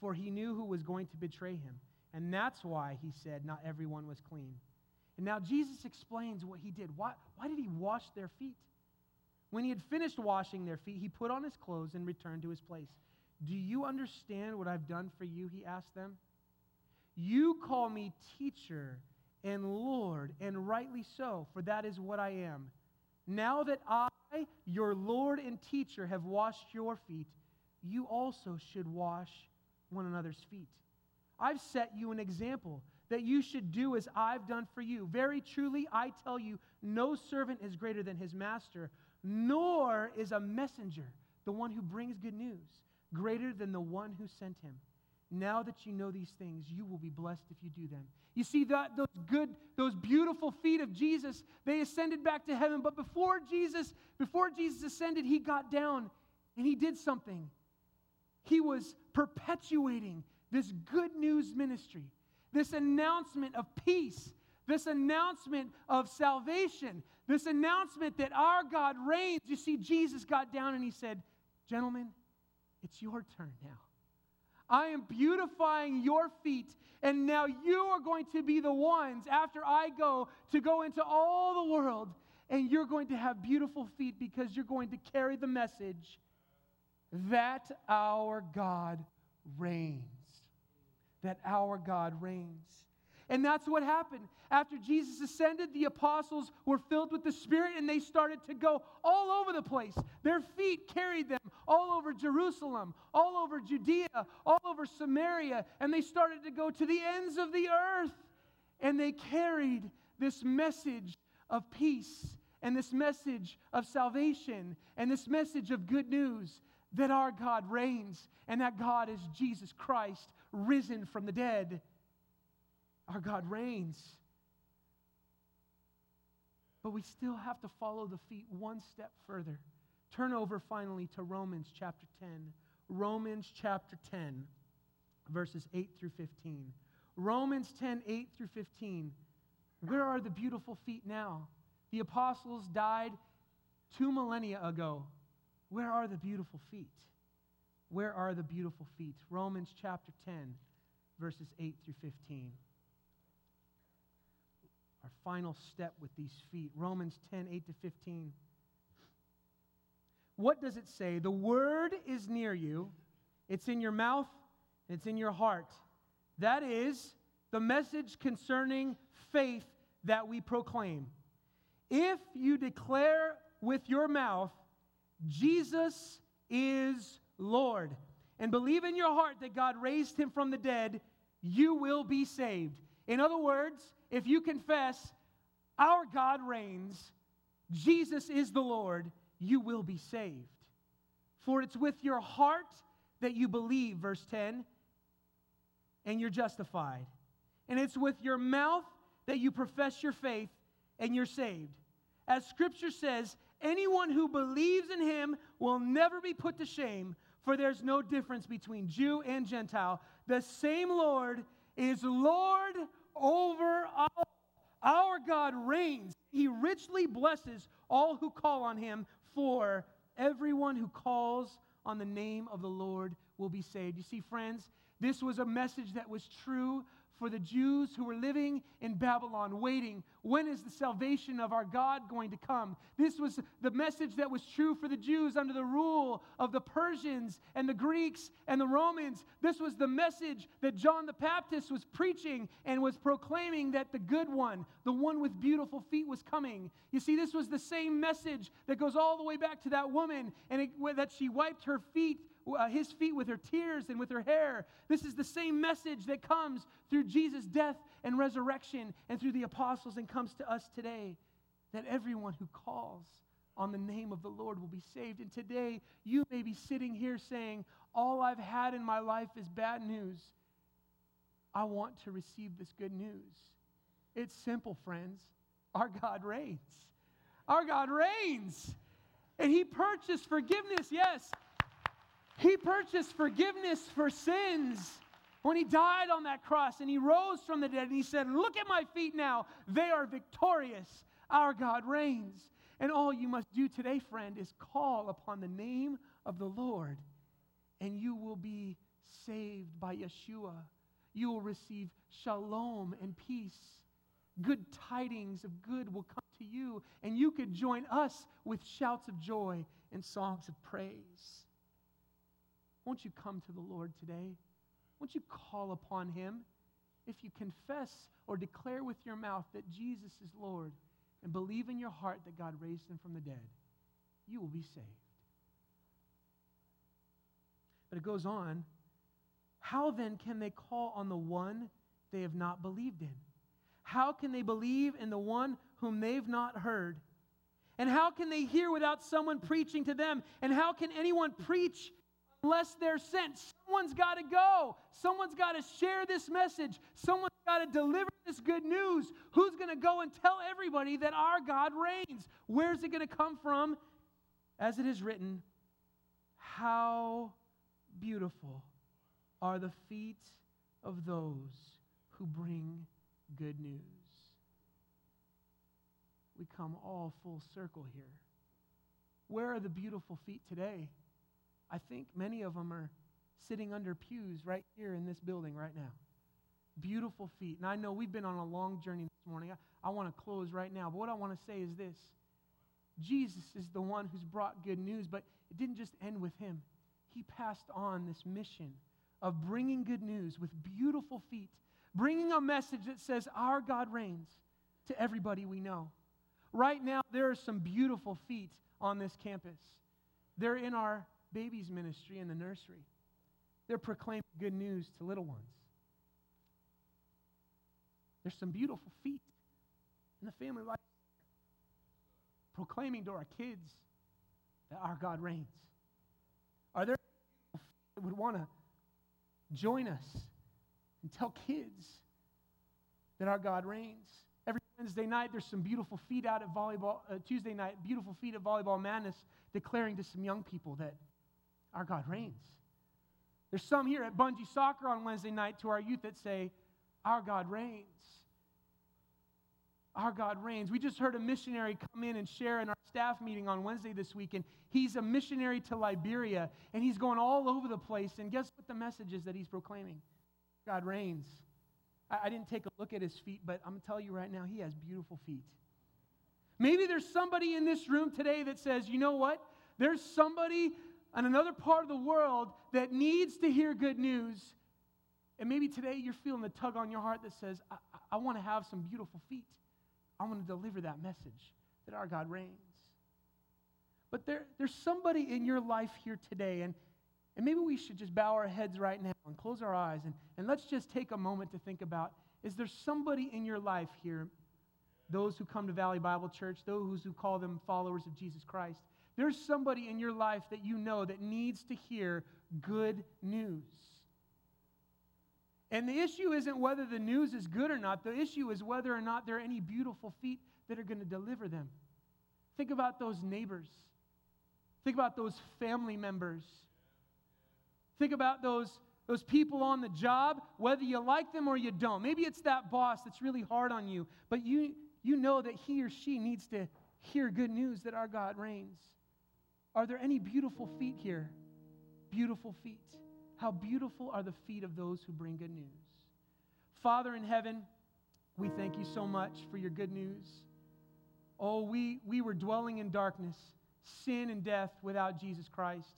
For he knew who was going to betray him. And that's why he said not everyone was clean. And now Jesus explains what he did. Why, why did he wash their feet? When he had finished washing their feet, he put on his clothes and returned to his place. "Do you understand what I've done for you?" he asked them. "You call me teacher and Lord, and rightly so, for that is what I am. Now that I, your Lord and teacher, have washed your feet, you also should wash one another's feet. I've set you an example that you should do as I've done for you. Very truly, I tell you, no servant is greater than his master, nor is a messenger, the one who brings good news, greater than the one who sent him. Now that you know these things, you will be blessed if you do them." You see, that those good, those beautiful feet of Jesus, they ascended back to heaven. But before Jesus, before Jesus ascended, he got down and he did something. He was perpetuating this good news ministry, this announcement of peace, this announcement of salvation, this announcement that our God reigns. You see, Jesus got down and he said, "Gentlemen, it's your turn now. I am beautifying your feet, and now you are going to be the ones, after I go, to go into all the world, and you're going to have beautiful feet because you're going to carry the message that our God reigns. That our God reigns." And that's what happened. After Jesus ascended, the apostles were filled with the Spirit, and they started to go all over the place. Their feet carried them all over Jerusalem, all over Judea, all over Samaria, and they started to go to the ends of the earth. And they carried this message of peace, and this message of salvation, and this message of good news, that our God reigns, and that God is Jesus Christ, risen from the dead. Our God reigns. But we still have to follow the feet one step further. Turn over finally to Romans chapter ten. Romans chapter ten, verses eight through fifteen. Romans ten, eight through fifteen. Where are the beautiful feet now? The apostles died two millennia ago. Where are the beautiful feet? Where are the beautiful feet? Romans chapter ten, verses eight through fifteen. Our final step with these feet. Romans ten, eight to fifteen. what does it say? The word is near you. It's in your mouth and it's in your heart. That is the message concerning faith that we proclaim. If you declare with your mouth, Jesus is Lord, and believe in your heart that God raised him from the dead, you will be saved. In other words, if you confess, our God reigns, Jesus is the Lord, you will be saved. For it's with your heart that you believe, verse ten, and you're justified. And it's with your mouth that you profess your faith and you're saved. As Scripture says, anyone who believes in him will never be put to shame, for there's no difference between Jew and Gentile. The same Lord is Lord over all. Our God reigns. He richly blesses all who call on him, for everyone who calls on the name of the Lord will be saved. You see, friends, this was a message that was true for the Jews who were living in Babylon, waiting, when is the salvation of our God going to come? This was the message that was true for the Jews under the rule of the Persians and the Greeks and the Romans. This was the message that John the Baptist was preaching and was proclaiming, that the good one, the one with beautiful feet, was coming. You see, this was the same message that goes all the way back to that woman, and it, that she wiped her feet Uh, his feet with her tears and with her hair. This is the same message that comes through Jesus' death and resurrection and through the apostles, and comes to us today, that everyone who calls on the name of the Lord will be saved. And today you may be sitting here saying, all I've had in my life is bad news. I want to receive this good news. It's simple, friends. Our God reigns. Our God reigns. And he purchased forgiveness, yes. He purchased forgiveness for sins when he died on that cross, and he rose from the dead, and he said, look at my feet now. They are victorious. Our God reigns. And all you must do today, friend, is call upon the name of the Lord, and you will be saved by Yeshua. You will receive shalom and peace. Good tidings of good will come to you, and you could join us with shouts of joy and songs of praise. Won't you come to the Lord today? Won't you call upon him? If you confess or declare with your mouth that Jesus is Lord, and believe in your heart that God raised him from the dead, you will be saved. But it goes on, how then can they call on the one they have not believed in? How can they believe in the one whom they've not heard? And how can they hear without someone preaching to them? And how can anyone preach unless they're sent? Someone's got to go. Someone's got to share this message. Someone's got to deliver this good news. Who's going to go and tell everybody that our God reigns? Where's it going to come from? As it is written, how beautiful are the feet of those who bring good news. We come all full circle here. Where are the beautiful feet today? I think many of them are sitting under pews right here in this building right now. Beautiful feet. And I know we've been on a long journey this morning. I, I want to close right now. But what I want to say is this. Jesus is the one who's brought good news, but it didn't just end with him. He passed on this mission of bringing good news with beautiful feet, bringing a message that says our God reigns to everybody we know. Right now, there are some beautiful feet on this campus. They're in our babies ministry in the nursery. They're proclaiming good news to little ones. There's some beautiful feet in the family life, proclaiming to our kids that our God reigns. Are there people that would want to join us and tell kids that our God reigns? Every Wednesday night, there's some beautiful feet out at volleyball, uh, Tuesday night, beautiful feet at Volleyball Madness, declaring to some young people that our God reigns. There's some here at Bungee Soccer on Wednesday night to our youth that say, our God reigns. Our God reigns. We just heard a missionary come in and share in our staff meeting on Wednesday this week, and he's a missionary to Liberia, and he's going all over the place, and guess what the message is that he's proclaiming? God reigns. I, I didn't take a look at his feet, but I'm going to tell you right now, he has beautiful feet. Maybe there's somebody in this room today that says, you know what? There's somebody on another part of the world that needs to hear good news. And maybe today you're feeling the tug on your heart that says, I, I want to have some beautiful feet. I want to deliver that message that our God reigns. But there, there's somebody in your life here today, and, and maybe we should just bow our heads right now and close our eyes, and, and let's just take a moment to think about, is there somebody in your life here, those who come to Valley Bible Church, those who call them followers of Jesus Christ, there's somebody in your life that you know that needs to hear good news. And the issue isn't whether the news is good or not. The issue is whether or not there are any beautiful feet that are going to deliver them. Think about those neighbors. Think about those family members. Think about those, those people on the job, whether you like them or you don't. Maybe it's that boss that's really hard on you, but you, you know that he or she needs to hear good news that our God reigns. Are there any beautiful feet here? Beautiful feet. How beautiful are the feet of those who bring good news. Father in heaven, we thank you so much for your good news. Oh, we, we were dwelling in darkness, sin and death without Jesus Christ,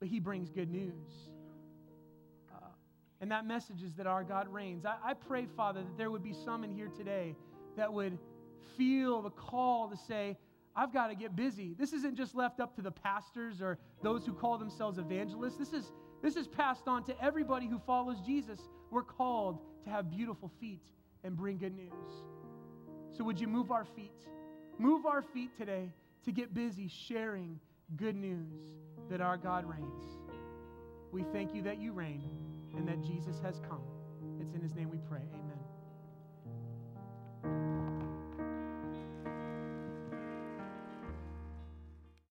but he brings good news. Uh, and that message is that our God reigns. I, I pray, Father, that there would be some in here today that would feel the call to say, I've got to get busy. This isn't just left up to the pastors or those who call themselves evangelists. This is This is passed on to everybody who follows Jesus. We're called to have beautiful feet and bring good news. So would you move our feet? Move our feet today to get busy sharing good news that our God reigns. We thank you that you reign and that Jesus has come. It's in his name we pray. Amen.